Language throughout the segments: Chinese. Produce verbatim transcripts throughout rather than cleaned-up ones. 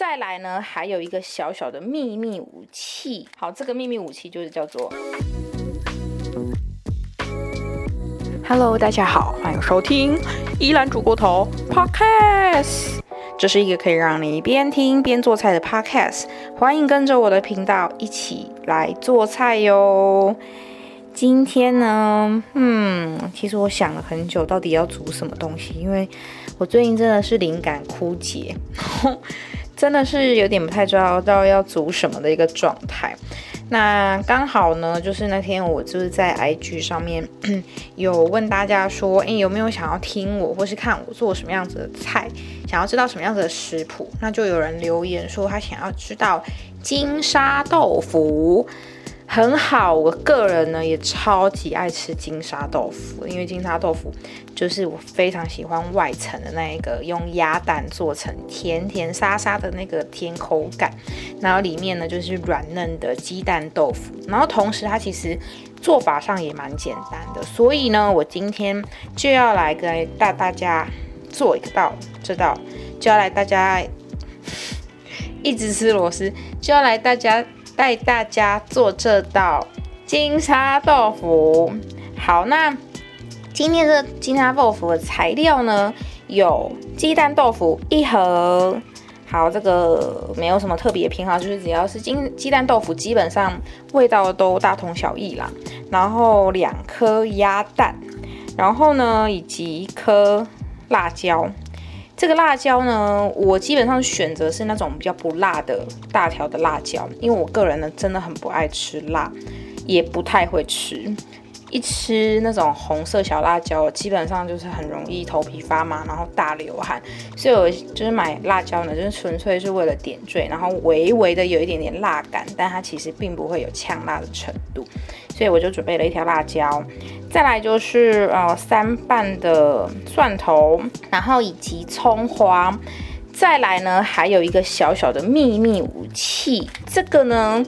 再来呢还有一个小小的秘密武器，好，这个秘密武器就是叫做 Hello 大家好，欢迎收听依兰煮锅头 Podcast， 这是一个可以让你边听边做菜的 Podcast， 欢迎跟着我的频道一起来做菜哟。今天呢，嗯，其实我想了很久，到底要煮什么东西，因为我最近真的是灵感枯竭，真的是有点不太知道到要煮什么的一个状态。那刚好呢，就是那天我就是在 I G 上面有问大家说，哎，有没有想要听我或是看我做什么样子的菜，想要知道什么样子的食谱，那就有人留言说他想要知道金沙豆腐。很好，我个人呢也超级爱吃金沙豆腐，因为金沙豆腐就是我非常喜欢外层的那一个用鸭蛋做成甜甜沙沙的那个甜口感，然后里面呢就是软嫩的鸡蛋豆腐，然后同时它其实做法上也蛮简单的，所以呢我今天就要来跟大大家做一道这道就要来大家一直吃螺丝就要来大家带大家做这道金沙豆腐。好，那今天的金沙豆腐的材料呢，有鸡蛋豆腐一盒。好，这个没有什么特别偏好，就是只要是鸡蛋豆腐，基本上味道都大同小异啦。然后两颗鸭蛋，然后呢，以及一颗辣椒。这个辣椒呢，我基本上选择是那种比较不辣的大条的辣椒，因为我个人呢真的很不爱吃辣，也不太会吃，一吃那种红色小辣椒，基本上就是很容易头皮发麻，然后大流汗，所以我就是买辣椒呢，就是纯粹是为了点缀，然后微微的有一点点辣感，但它其实并不会有呛辣的程度，所以我就准备了一条辣椒。再来就是呃三瓣的蒜头，然后以及葱花。再来呢，还有一个小小的秘密武器。这个呢，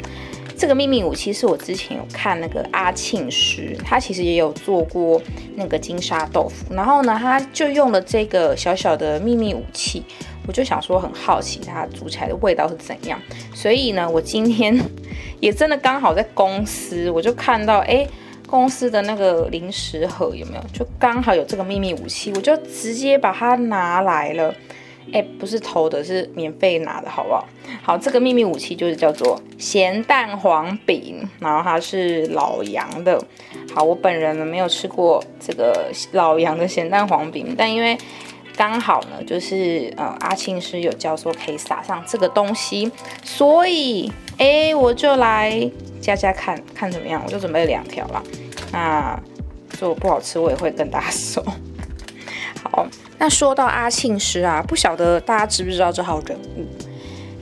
这个秘密武器是我之前有看那个阿庆师，他其实也有做过那个金沙豆腐，然后呢，他就用了这个小小的秘密武器。我就想说很好奇它煮起来的味道是怎样，所以呢，我今天也真的刚好在公司，我就看到哎。诶公司的那个零食盒有没有？就刚好有这个秘密武器，我就直接把它拿来了。哎，不是偷的，是免费拿的，好不好？好，这个秘密武器就是叫做咸蛋黄饼，然后它是老杨的。好，我本人呢没有吃过这个老杨的咸蛋黄饼，但因为刚好呢，就是呃阿庆师有教说可以撒上这个东西，所以哎，我就来加加看看怎么样，我就准备了两条啦。那做不好吃我也会跟大家说。好，那说到阿庆师啊，不晓得大家知不知道这号人物？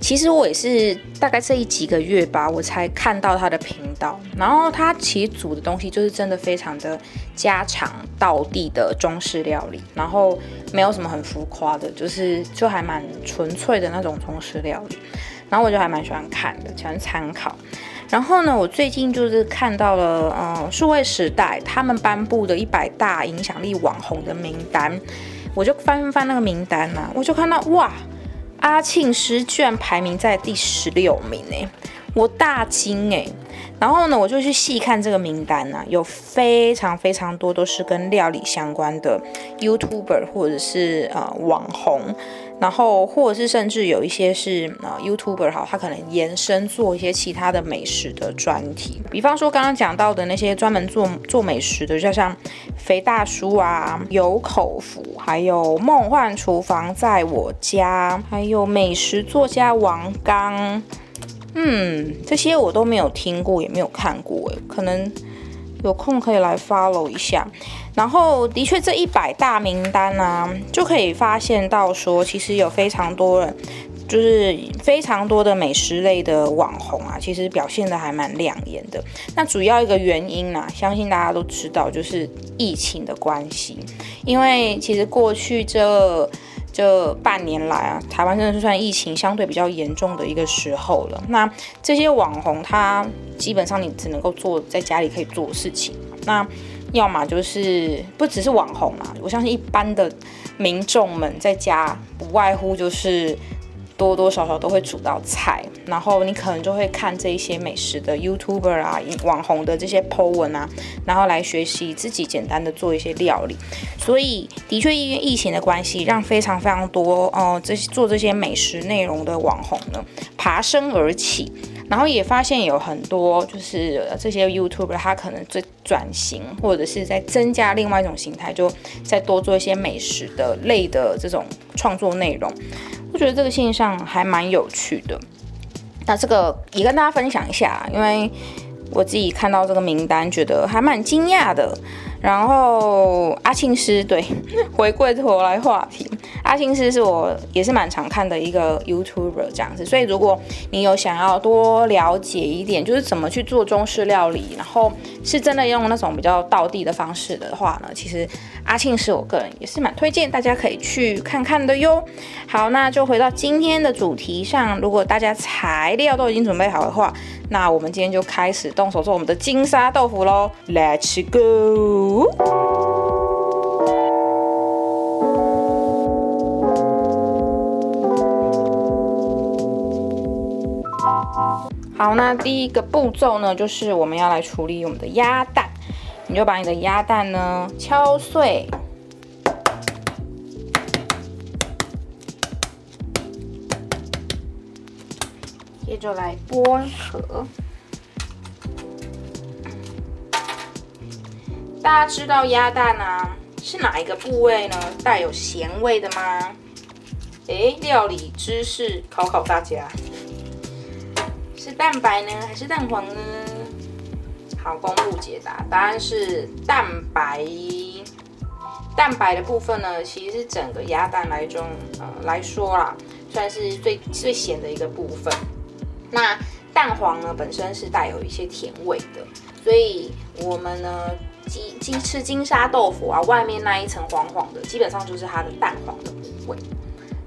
其实我也是大概这一几个月吧，我才看到他的频道。然后他其实煮的东西就是真的非常的家常道地的中式料理，然后没有什么很浮夸的，就是就还蛮纯粹的那种中式料理。然后我就还蛮喜欢看的，喜欢参考。然后呢，我最近就是看到了，嗯，数位时代他们颁布的一百大影响力网红的名单，我就翻翻那个名单嘛、啊，我就看到哇，阿庆师居然排名在第十六名哎、欸，我大惊哎、欸。然后呢，我就去细看这个名单啊，有非常非常多都是跟料理相关的 YouTuber 或者是呃网红。然后，或者是甚至有一些是、呃、YouTuber 好，他可能延伸做一些其他的美食的专题，比方说刚刚讲到的那些专门做做美食的，就像肥大叔啊、有口福，还有梦幻厨房在我家，还有美食作家王刚，嗯，这些我都没有听过，也没有看过，可能有空可以来 follow 一下。然后的确这一百大名单啊，就可以发现到说其实有非常多人，就是非常多的美食类的网红啊，其实表现的还蛮亮眼的。那主要一个原因啊，相信大家都知道，就是疫情的关系，因为其实过去这这半年来啊，台湾真的是算疫情相对比较严重的一个时候了。那这些网红他基本上你只能够做在家里可以做的事情，那要么就是不只是网红啦，我相信一般的民众们在家不外乎就是多多少少都会煮到菜，然后你可能就会看这一些美食的 YouTuber 啊、网红的这些 po 文啊，然后来学习自己简单的做一些料理。所以的确因为疫情的关系，让非常非常多、呃、这做这些美食内容的网红呢爬升而起，然后也发现有很多就是这些 YouTuber 他可能在转型，或者是在增加另外一种形态，就再多做一些美食的类的这种创作内容。我觉得这个现象还蛮有趣的，那这个也跟大家分享一下，因为我自己看到这个名单觉得还蛮惊讶的。然后阿庆师，对，回归头来话题，阿庆师是我也是蛮常看的一个 YouTuber 这样子，所以如果你有想要多了解一点，就是怎么去做中式料理，然后是真的用那种比较道地的方式的话呢，其实阿庆师我个人也是蛮推荐大家可以去看看的哟。好，那就回到今天的主题上，如果大家材料都已经准备好的话，那我们今天就开始动手做我们的金沙豆腐咯 Let's go！好，那第一个步骤呢，就是我们要来处理我们的鸭蛋。你就把你的鸭蛋呢敲碎，接着来剥壳。大家知道鸭蛋啊是哪一个部位呢？带有咸味的吗？诶，料理知识考考大家，是蛋白呢还是蛋黄呢？好，公布解答，答案是蛋白。蛋白的部分呢，其实是整个鸭蛋来中、呃、来说啦，算是最最咸的一个部分。那蛋黄呢本身是带有一些甜味的，所以我们呢吃金沙豆腐啊，外面那一层黄黄的基本上就是它的蛋黄的部位。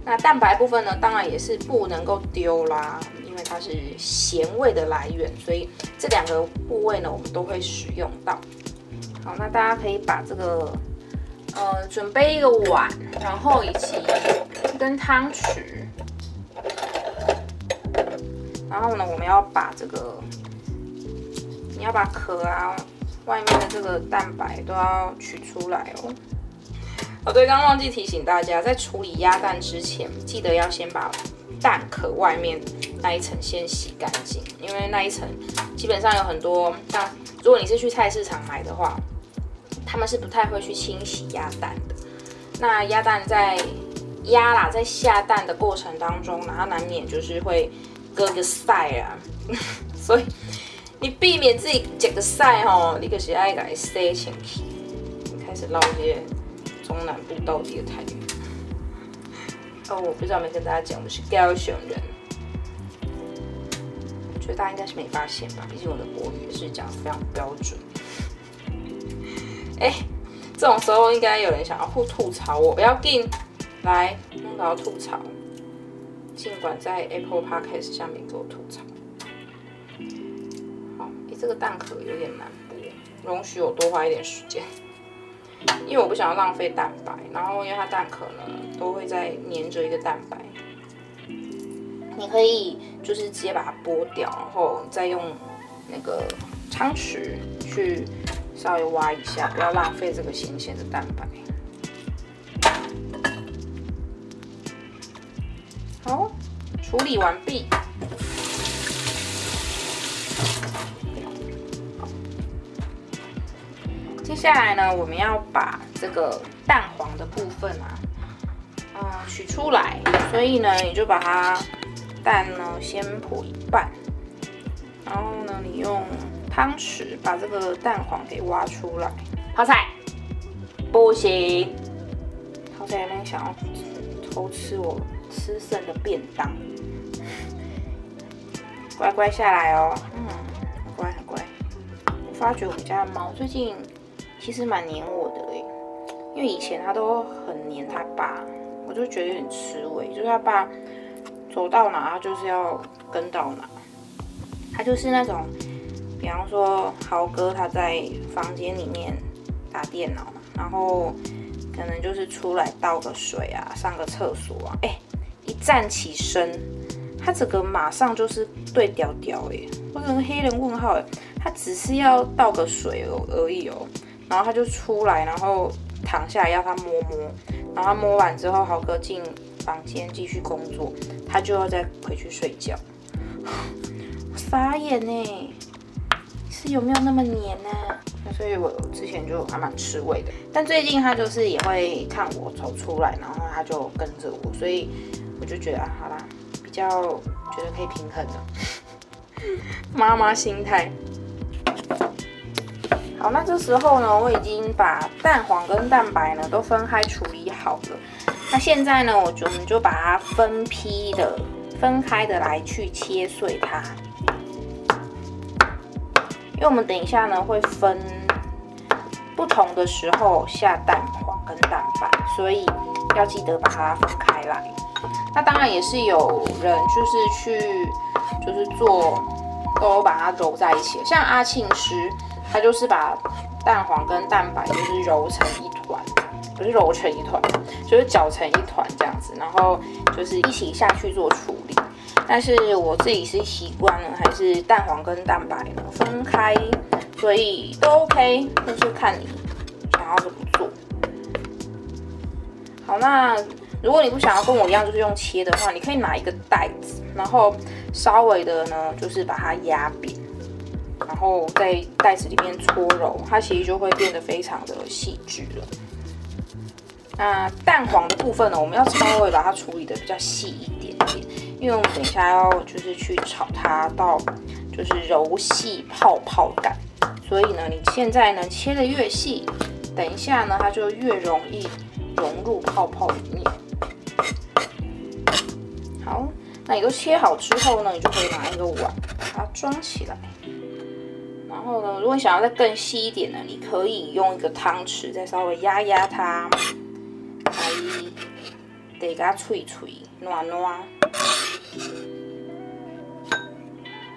那蛋白部分呢，当然也是不能够丢啦，因为它是咸味的来源，所以这两个部位呢我们都会使用到。好，那大家可以把这个呃准备一个碗，然后以及一根汤匙，然后呢我们要把这个你要把壳啊外面的这个蛋白都要取出来哦。哦对，刚忘记提醒大家，在处理鸭蛋之前，记得要先把蛋壳外面那一层先洗干净，因为那一层基本上有很多，像如果你是去菜市场买的话，他们是不太会去清洗鸭蛋的。那鸭蛋在鸭啦，在下蛋的过程当中，然后难免就是会割个塞啦，所以。你避免自己夹个塞吼，你就是爱来塞清气。你开始唠一些中南部道地的台语。哦，我不知道没跟大家讲，我是高雄人。我觉得大家应该是没发现吧，毕竟我的国语也是讲得非常标准。哎、欸，这种时候应该有人想要互吐槽我，不要紧，来，我要吐槽，尽管在 Apple Podcast 下面给我吐槽。这个蛋壳有点难剥，容许我多花一点时间，因为我不想要浪费蛋白。然后因为它蛋壳呢都会在粘着一个蛋白，你可以就是直接把它剥掉，然后再用那个汤匙去稍微挖一下，不要浪费这个新鲜的蛋白。好，处理完毕。接下来呢，我们要把这个蛋黄的部分啊，嗯、呃，取出来。所以呢，你就把它蛋呢先剖一半，然后呢，你用汤匙把这个蛋黄给挖出来。泡菜不行，泡菜那边想要偷吃我吃剩的便当，乖乖下来哦，嗯，很乖很乖。我发觉我们家的猫最近。其实蛮黏我的哎、欸，因为以前他都很黏他爸，我就觉得有点吃味，就是他爸走到哪他就是要跟到哪，他就是那种，比方说豪哥他在房间里面打电脑，然后可能就是出来倒个水啊，上个厕所啊，哎、欸，一站起身，他整个马上就是对屌屌哎，我整个黑人问号哎，他只是要倒个水而已哦，然后他就出来，然后躺下来要他摸摸，然后他摸完之后，豪哥进房间继续工作，他就要再回去睡觉，我傻眼哎，是有没有那么黏啊？所以我之前就还蛮吃味的，但最近他就是也会看我走出来，然后他就跟着我，所以我就觉得啊，好啦，比较觉得可以平衡了，妈妈心态。好，那这时候呢，我已经把蛋黄跟蛋白呢都分开处理好了，那现在呢，我就我们就把它分批的、分开的来去切碎它。因为我们等一下呢会分不同的时候下蛋黄跟蛋白，所以要记得把它分开来。那当然也是有人就是去就是做都把它揉在一起，像阿庆师，他就是把蛋黄跟蛋白就是揉成一团，不是揉成一团，就是搅成一团这样子，然后就是一起下去做处理。但是我自己是习惯呢，还是蛋黄跟蛋白呢分开，所以都 OK， 就是看你想要怎么做。好，那如果你不想要跟我一样就是用切的话，你可以拿一个袋子，然后稍微的呢就是把它压扁，然后在袋子里面搓揉，它其实就会变得非常的细致了。那蛋黄的部分呢，我们要稍微把它处理的比较细一点点，因为我们等一下要就是去炒它到就是柔细泡泡感，所以呢，你现在呢切的越细，等一下呢它就越容易融入泡泡里面。好，那你都切好之后呢，你就可以拿一个碗把它装起来。然后呢，如果你想要再更细一点呢，你可以用一个汤匙再稍微压压它，来得给它脆脆软软。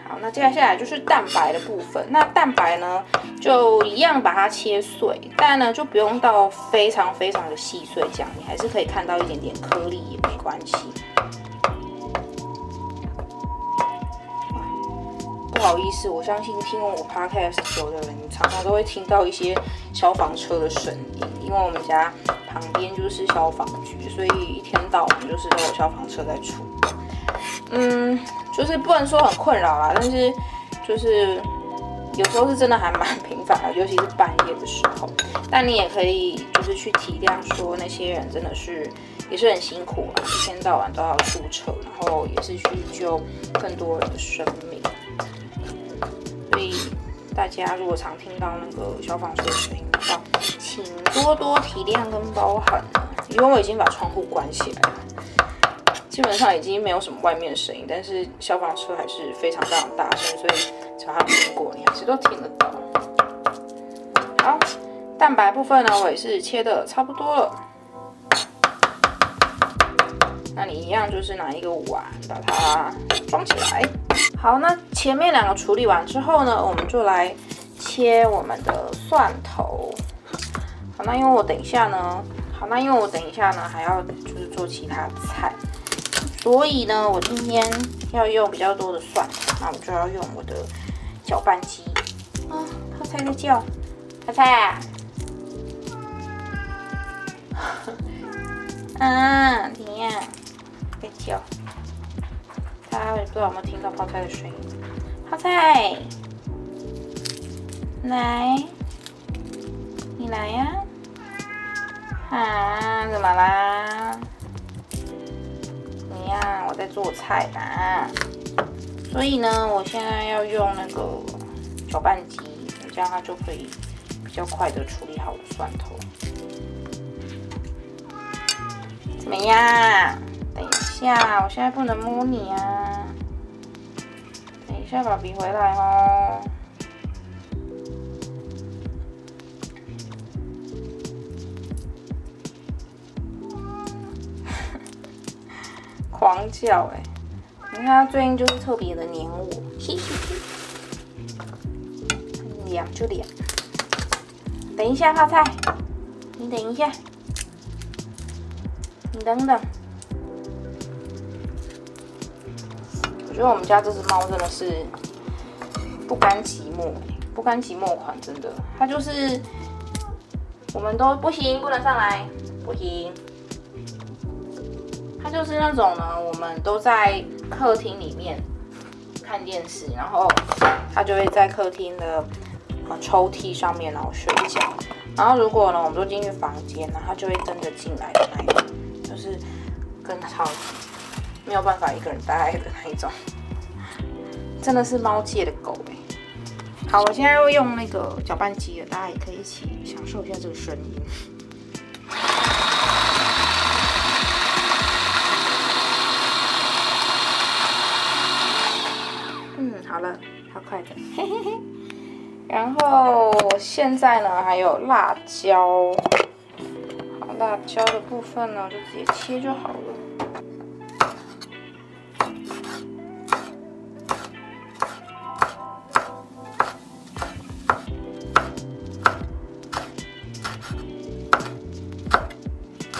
好，那接下来就是蛋白的部分。那蛋白呢，就一样把它切碎，但呢就不用到非常非常的细碎，这样你还是可以看到一点点颗粒也没关系。不好意思，我相信听我 podcast 有的人，常常都会听到一些消防车的声音，因为我们家旁边就是消防局，所以一天到晚就是都有消防车在出。嗯，就是不能说很困扰啦，但是就是有时候是真的还蛮频繁的，尤其是半夜的时候。但你也可以就是去体谅说那些人真的是也是很辛苦啦，一天到晚都要出车，然后也是去救更多人的生命。所以大家如果常听到那个消防车的声音的话，请多多体谅跟包涵，因为我已经把窗户关起来了。基本上已经没有什么外面的声音，但是消防车还是非常非常大声，所以只要它经过，你还是都听得到。好，蛋白部分呢，我也是切的差不多了。那你一样就是拿一个碗把它装起来。好，那前面两个处理完之后呢，我们就来切我们的蒜头。好，那因为我等一下呢，好，那因为我等一下呢还要就是做其他菜。所以呢，我今天要用比较多的蒜，那我就要用我的搅拌机。啊，泡菜在叫，泡菜啊！啊，怎样？在叫。大家不知道有没有听到泡菜的声音？泡菜，来，你来呀！啊，怎么啦？我在做菜啦，所以呢，我现在要用那个搅拌机，这样它就可以比较快的处理好我蒜头。怎么样？等一下，我现在不能摸你啊！等一下，爸比回来哦。狂叫哎、欸！你看他最近就是特别的黏我，嘿嘿嘿，凉就凉。等一下，泡菜，你等一下，你等等，觉得我们家这只猫真的是不甘寂寞，不甘寂寞款，真的。它就是我们都不行，不能上来，不行。它就是那种呢，我们都在客厅里面看电视，然后它就会在客厅的抽屉上面然后睡觉。然后如果呢，我们都进去房间，然后它就会跟着进来的那一种，就是跟超级没有办法一个人待的那一种，真的是猫界的狗哎、欸。好，我现在会用那个搅拌机了，大家也可以一起享受一下这个声音。嗯，好了，好快的，嘿嘿嘿。然后现在呢，还有辣椒。好，辣椒的部分呢，就直接切就好了。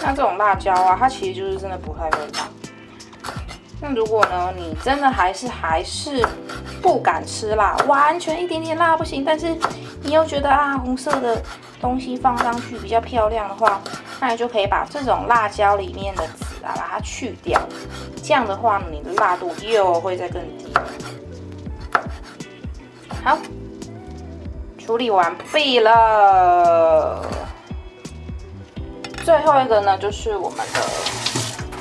像这种辣椒啊，它其实就是真的不太会辣。那如果呢，你真的还是还是不敢吃辣，完全一点点辣不行，但是你又觉得啊，红色的东西放上去比较漂亮的话，那你就可以把这种辣椒里面的籽啊，把它去掉。这样的话呢，你的辣度又会再更低。好，处理完毕了。最后一个呢，就是我们的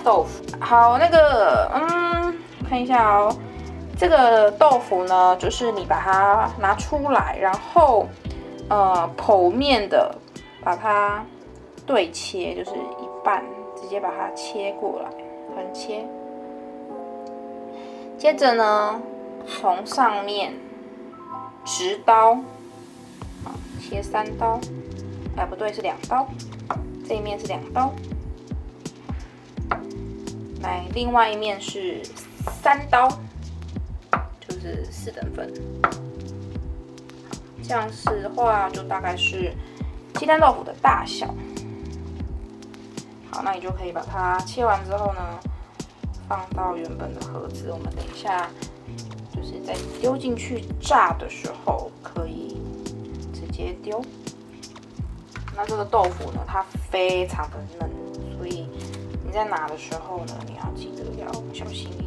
豆腐。好，那个，嗯，看一下哦。这个豆腐呢，就是你把它拿出来，然后，呃，剖面的把它对切，就是一半，直接把它切过来，横切。接着呢，从上面直刀，切三刀，哎，不对，是两刀，这一面是两刀，来，另外一面是三刀。就是四等份，这样子的话就大概是鸡蛋豆腐的大小。好，那你就可以把它切完之后呢，放到原本的盒子。我们等一下就是在丢进去炸的时候可以直接丢。那这个豆腐呢，它非常的嫩，所以你在拿的时候呢，你要记得要小心一点。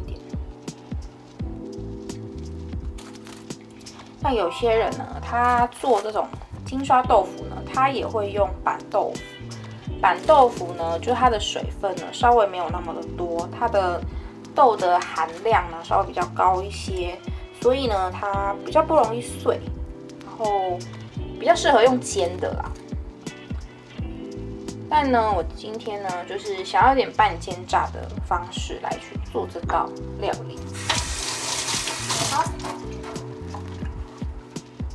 那有些人呢，他做这种金刷豆腐呢，他也会用板豆腐。板豆腐呢，就是它的水分呢稍微没有那么的多，它的豆的含量呢稍微比较高一些，所以呢它比较不容易碎，然后比较适合用煎的啦。但呢，我今天呢就是想要一点半煎炸的方式来去做这道料理。好。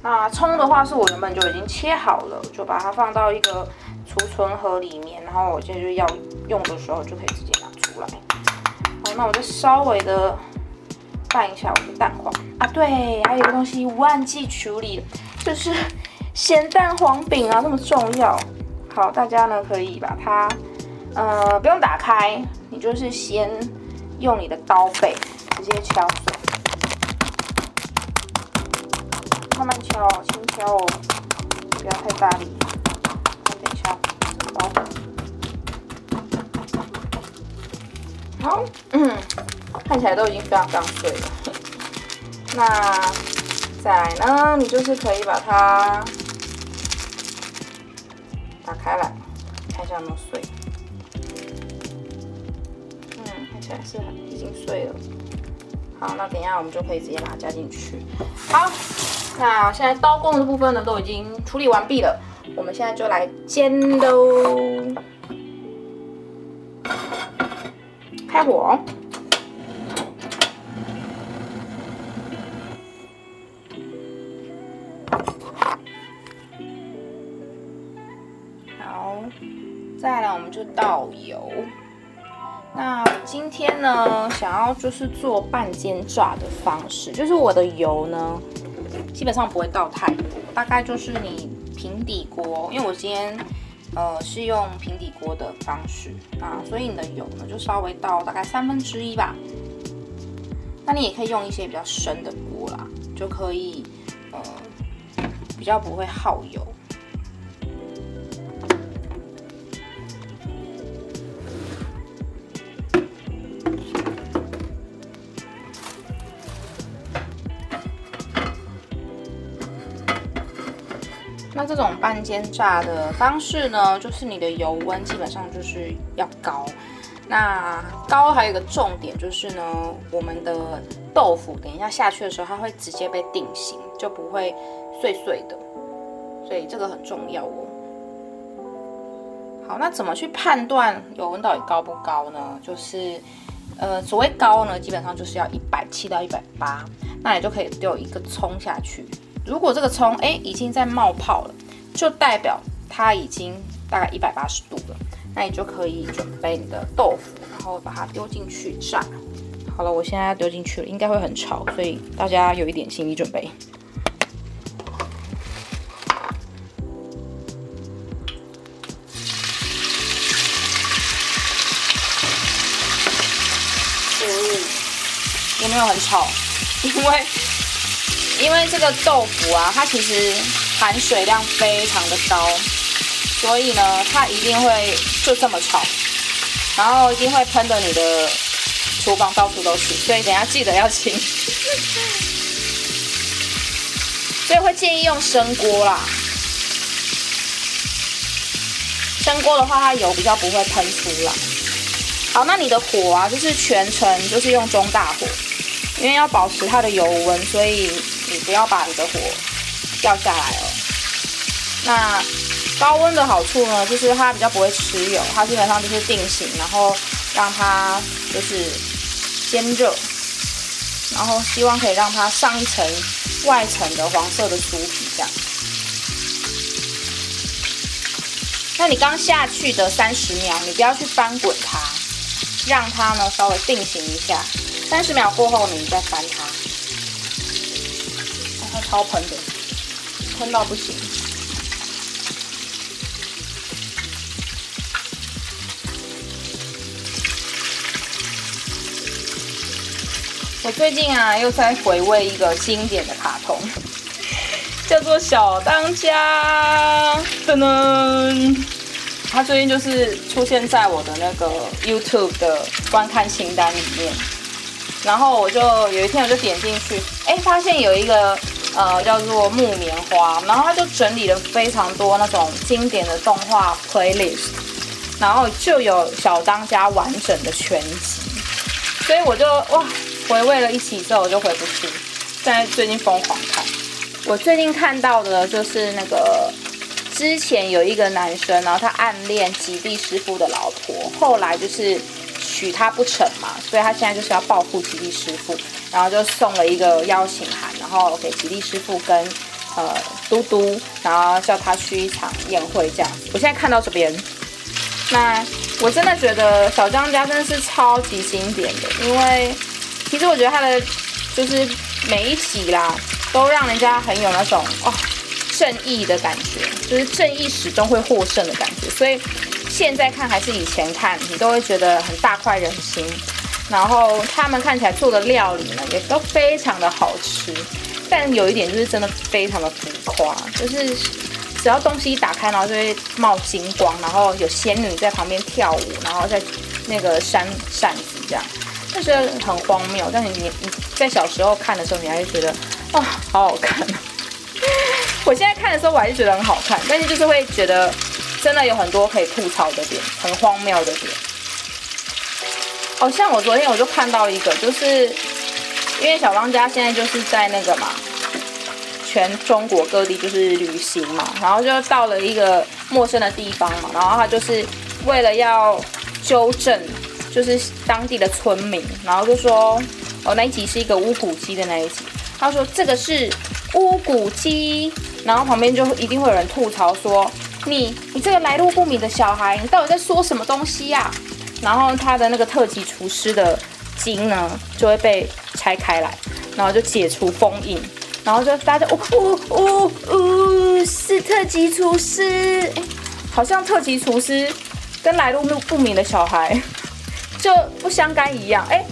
那葱的话是我原本就已经切好了，就把它放到一个储存盒里面，然后我现在就要用的时候就可以直接拿出来。好，那我就稍微的拌一下我的蛋黄啊，对，还有一个东西忘记处理，就是咸蛋黄饼啊，这么重要。好，大家呢可以把它呃不用打开，你就是先用你的刀背直接敲碎。慢慢敲，轻敲哦，不要太大力。等一下，好，嗯，看起来都已经非常非常碎了。那再来呢，你就是可以把它打开来，看一下有没有碎。嗯，看起来是已经碎了。好，那等一下我们就可以直接把它加进去。好。那现在刀工的部分呢都已经处理完毕了，我们现在就来煎喽。开火，好，再来我们就倒油。那今天呢，想要就是做半煎炸的方式，就是我的油呢。基本上不会倒太多，大概就是你平底锅，因为我今天呃是用平底锅的方式啊，所以你的油呢就稍微倒大概三分之一吧。那你也可以用一些比较深的锅啦，就可以呃比较不会耗油。那这种半煎炸的方式呢，就是你的油温基本上就是要高。那高还有一个重点就是呢，我们的豆腐等一下下去的时候，它会直接被定型，就不会碎碎的，所以这个很重要哦。好，那怎么去判断油温到底高不高呢？就是呃，所谓高呢，基本上就是要一百七到一百八，那你就可以丢一个葱下去。如果这个葱哎已经在冒泡了，就代表它已经大概一百八十度了。那你就可以准备你的豆腐，然后把它丢进去炸。好了，我现在要丢进去了，应该会很吵，所以大家有一点心理准备。有没有很吵？因为。因为这个豆腐啊，它其实含水量非常的高，所以呢，它一定会就这么炒，然后一定会喷的你的厨房到处都是，所以等一下记得要清。所以会建议用生锅啦，生锅的话，它油比较不会喷出来。好，那你的火啊，就是全程就是用中大火，因为要保持它的油温，所以。你不要把你的火掉下来哦。那高温的好处呢，就是它比较不会吃油，它基本上就是定型，然后让它就是煎热，然后希望可以让它上一层外层的黄色的酥皮这样。那你刚下去的三十秒，你不要去翻滚它，让它呢稍微定型一下。三十秒过后，你再翻它。超喷的，喷到不行。我最近啊，又在回味一个经典的卡通，叫做《小当家》。噔噔，它最近就是出现在我的那个 YouTube 的观看清单里面。然后我就有一天我就点进去，哎，发现有一个。呃，叫做木棉花，然后他就整理了非常多那种经典的动画 playlist， 然后就有小当家完整的全集，所以我就哇回味了一期之后我就回不去，现在最近疯狂看。我最近看到的就是那个之前有一个男生，然后他暗恋极地师傅的老婆，后来就是娶她不成嘛，所以他现在就是要报复极地师傅。然后就送了一个邀请函，然后给吉利师傅跟呃嘟嘟，然后叫他去一场宴会这样。我现在看到这边，那我真的觉得小当家真的是超级经典的，因为其实我觉得他的就是每一集啦，都让人家很有那种哦正义的感觉，就是正义始终会获胜的感觉。所以现在看还是以前看，你都会觉得很大快人心。然后他们看起来做的料理呢，也都非常的好吃，但有一点就是真的非常的浮夸，就是只要东西一打开，然后就会冒金光，然后有仙女在旁边跳舞，然后在那个扇扇子这样，就觉得很荒谬。但你你在小时候看的时候，你还是觉得哦好好看。我现在看的时候，我还是觉得很好看，但是就是会觉得真的有很多可以吐槽的点，很荒谬的点。哦，像我昨天我就看到一个，就是因为小当家现在就是在那个嘛，全中国各地就是旅行嘛，然后就到了一个陌生的地方嘛，然后他就是为了要纠正就是当地的村民，然后就说哦那一集是一个乌骨鸡的那一集，他说这个是乌骨鸡，然后旁边就一定会有人吐槽说你你这个来路不明的小孩，你到底在说什么东西啊？然后他的那个特级厨师的金呢，就会被拆开来，然后就解除封印，然后就大家就呜呜呜，是特级厨师，好像特级厨师跟来路不明的小孩就不相干一样，哎，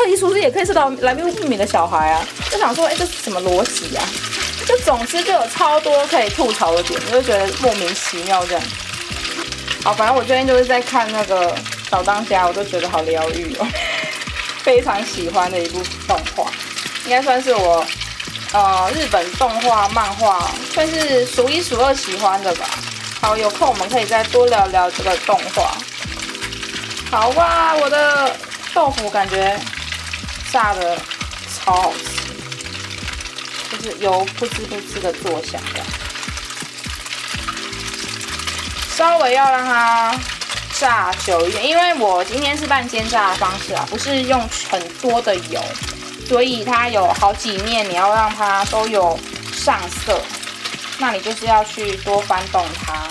特级厨师也可以吃到来路不明的小孩啊，就想说，哎，这是什么逻辑啊？就总之就有超多可以吐槽的点，我就觉得莫名其妙这样。好，反正我最近就是在看那个《小当家》，我就觉得好疗愈哦，非常喜欢的一部动画，应该算是我呃日本动画漫画算是数一数二喜欢的吧。好，有空我们可以再多聊聊这个动画。好哇，我的豆腐感觉炸的超好吃，就是油噗呲噗呲的作响的，稍微要让它炸久一点，因为我今天是半煎炸的方式啊，不是用很多的油，所以它有好几面你要让它都有上色，那你就是要去多翻动它。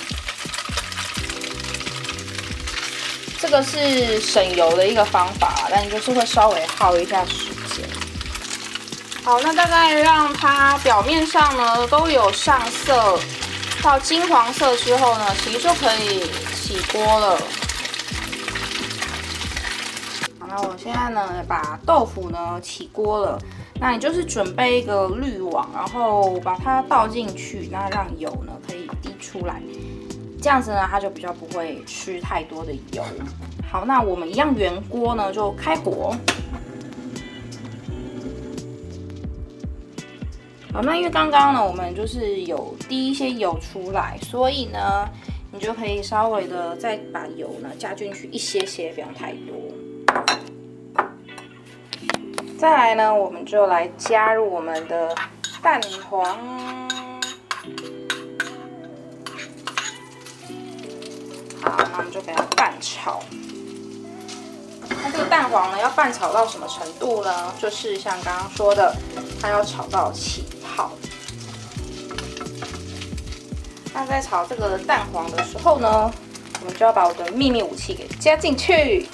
这个是省油的一个方法，但就是会稍微耗一下时间。好，那大概让它表面上呢都有上色到金黄色之后呢，其实就可以起锅了。好，那我现在呢把豆腐呢起锅了，那你就是准备一个滤网，然后把它倒进去，那让油呢可以滴出来。这样子呢，它就比较不会吃太多的油。好，那我们一样原锅呢，就开火。好，那因为刚刚呢，我们就是有滴一些油出来，所以呢，你就可以稍微的再把油呢加进去一些些，不要太多。再来呢，我们就来加入我们的蛋黄。好，那我们就给它拌炒。那这个蛋黄呢，要拌炒到什么程度呢？就是像刚刚说的，它要炒到起泡。那在炒这个蛋黄的时候呢，我们就要把我的秘密武器给加进去。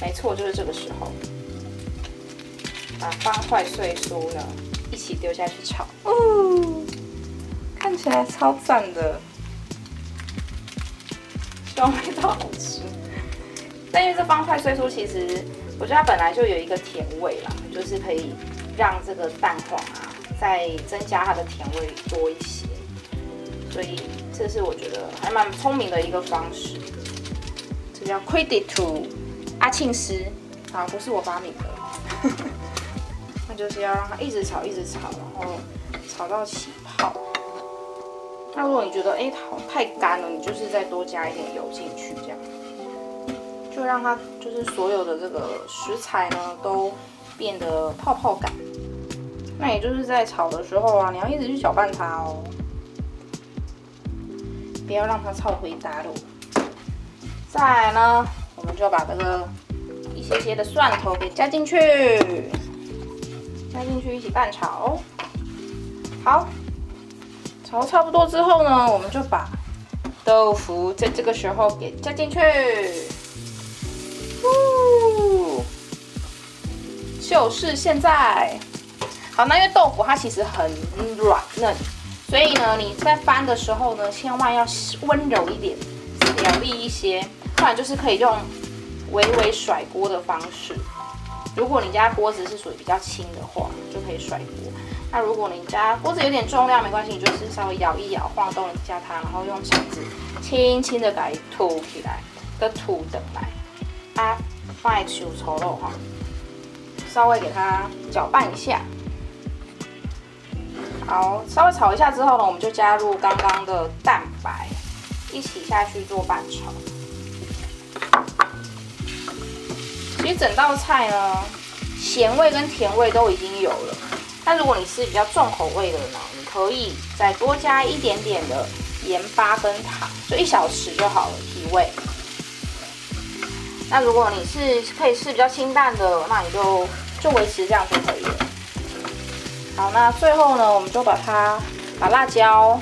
没错，就是这个时候，把方块碎酥呢一起丢下去炒。哦，看起来超赞的。味道好吃，但因为这方块碎酥，其实我觉得它本来就有一个甜味啦，就是可以让这个蛋黄啊再增加它的甜味多一些，所以这是我觉得还蛮聪明的一个方式。这叫 credit to 阿庆师，啊，不是我发明的，那就是要让它一直炒，一直炒，然后炒到起泡。那如果你觉得哎它太干了，你就是再多加一点油进去，这样就让它就是所有的这个食材呢都变得泡泡感。那也就是在炒的时候啊，你要一直去搅拌它哦，不要让它炒灰搭落。再来呢，我们就把这个一些些的蒜头给加进去，加进去一起拌炒。好。炒差不多之后呢，我们就把豆腐在这个时候给加进去，呜，就是现在。好，那因为豆腐它其实很软嫩，所以呢，你在翻的时候呢，千万要温柔一点，小力一些，不然就是可以用微微甩锅的方式。如果你家锅子是属于比较轻的话，就可以甩锅。那如果你家锅子有点重量，没关系，你就是稍微摇一摇，晃动一下它，然后用铲子轻轻的给吐起来，个吐的来，啊，放在手炒肉哈，稍微给它搅拌一下。好，稍微炒一下之后呢，我们就加入刚刚的蛋白，一起下去做拌炒。其实整道菜呢，咸味跟甜味都已经有了。那如果你是比较重口味的呢，你可以再多加一点点的盐巴跟糖，就一小匙就好了提味。那如果你是可以吃比较清淡的，那你就就维持这样就可以了。好，那最后呢，我们就把它把辣椒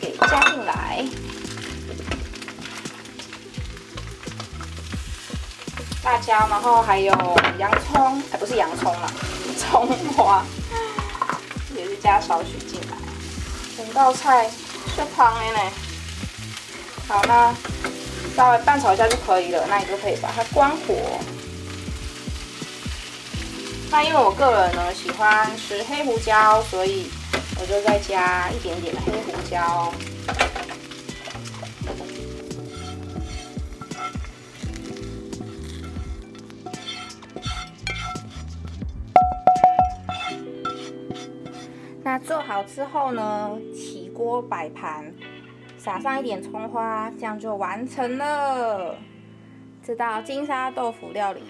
给加进来。辣椒，然后还有洋葱，哎，不是洋葱啦，葱花也是加少许进来，整道菜就香的呢。好，那稍微拌炒一下就可以了，那你就可以把它关火。那因为我个人呢喜欢吃黑胡椒，所以我就再加一点点的黑胡椒。那做好之后呢，起锅摆盘，撒上一点葱花，这样就完成了这道金沙豆腐料理。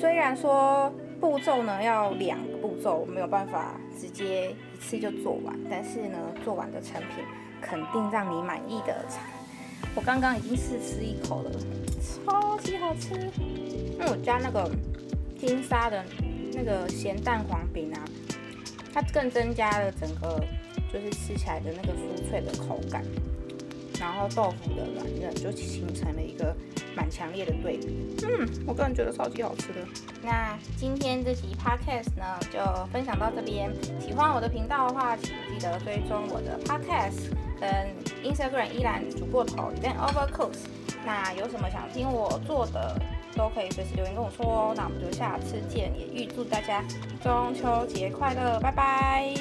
虽然说步骤呢要两个步骤，没有办法直接一次就做完，但是呢做完的成品肯定让你满意的。我刚刚已经试吃一口了，超级好吃。因为我加那个金沙的那个咸蛋黄饼啊，它更增加了整个就是吃起来的那个酥脆的口感，然后豆腐的软嫩就形成了一个蛮强烈的对比。嗯，我个人觉得超级好吃的。那今天这集 podcast 呢就分享到这边，喜欢我的频道的话，请记得追踪我的 podcast 跟 Instagram 依然煮过头 Elaine Overcooks。 那有什么想听我做的都可以随时留言跟我说哦。那我们就下次见，也预祝大家中秋节快乐，拜拜。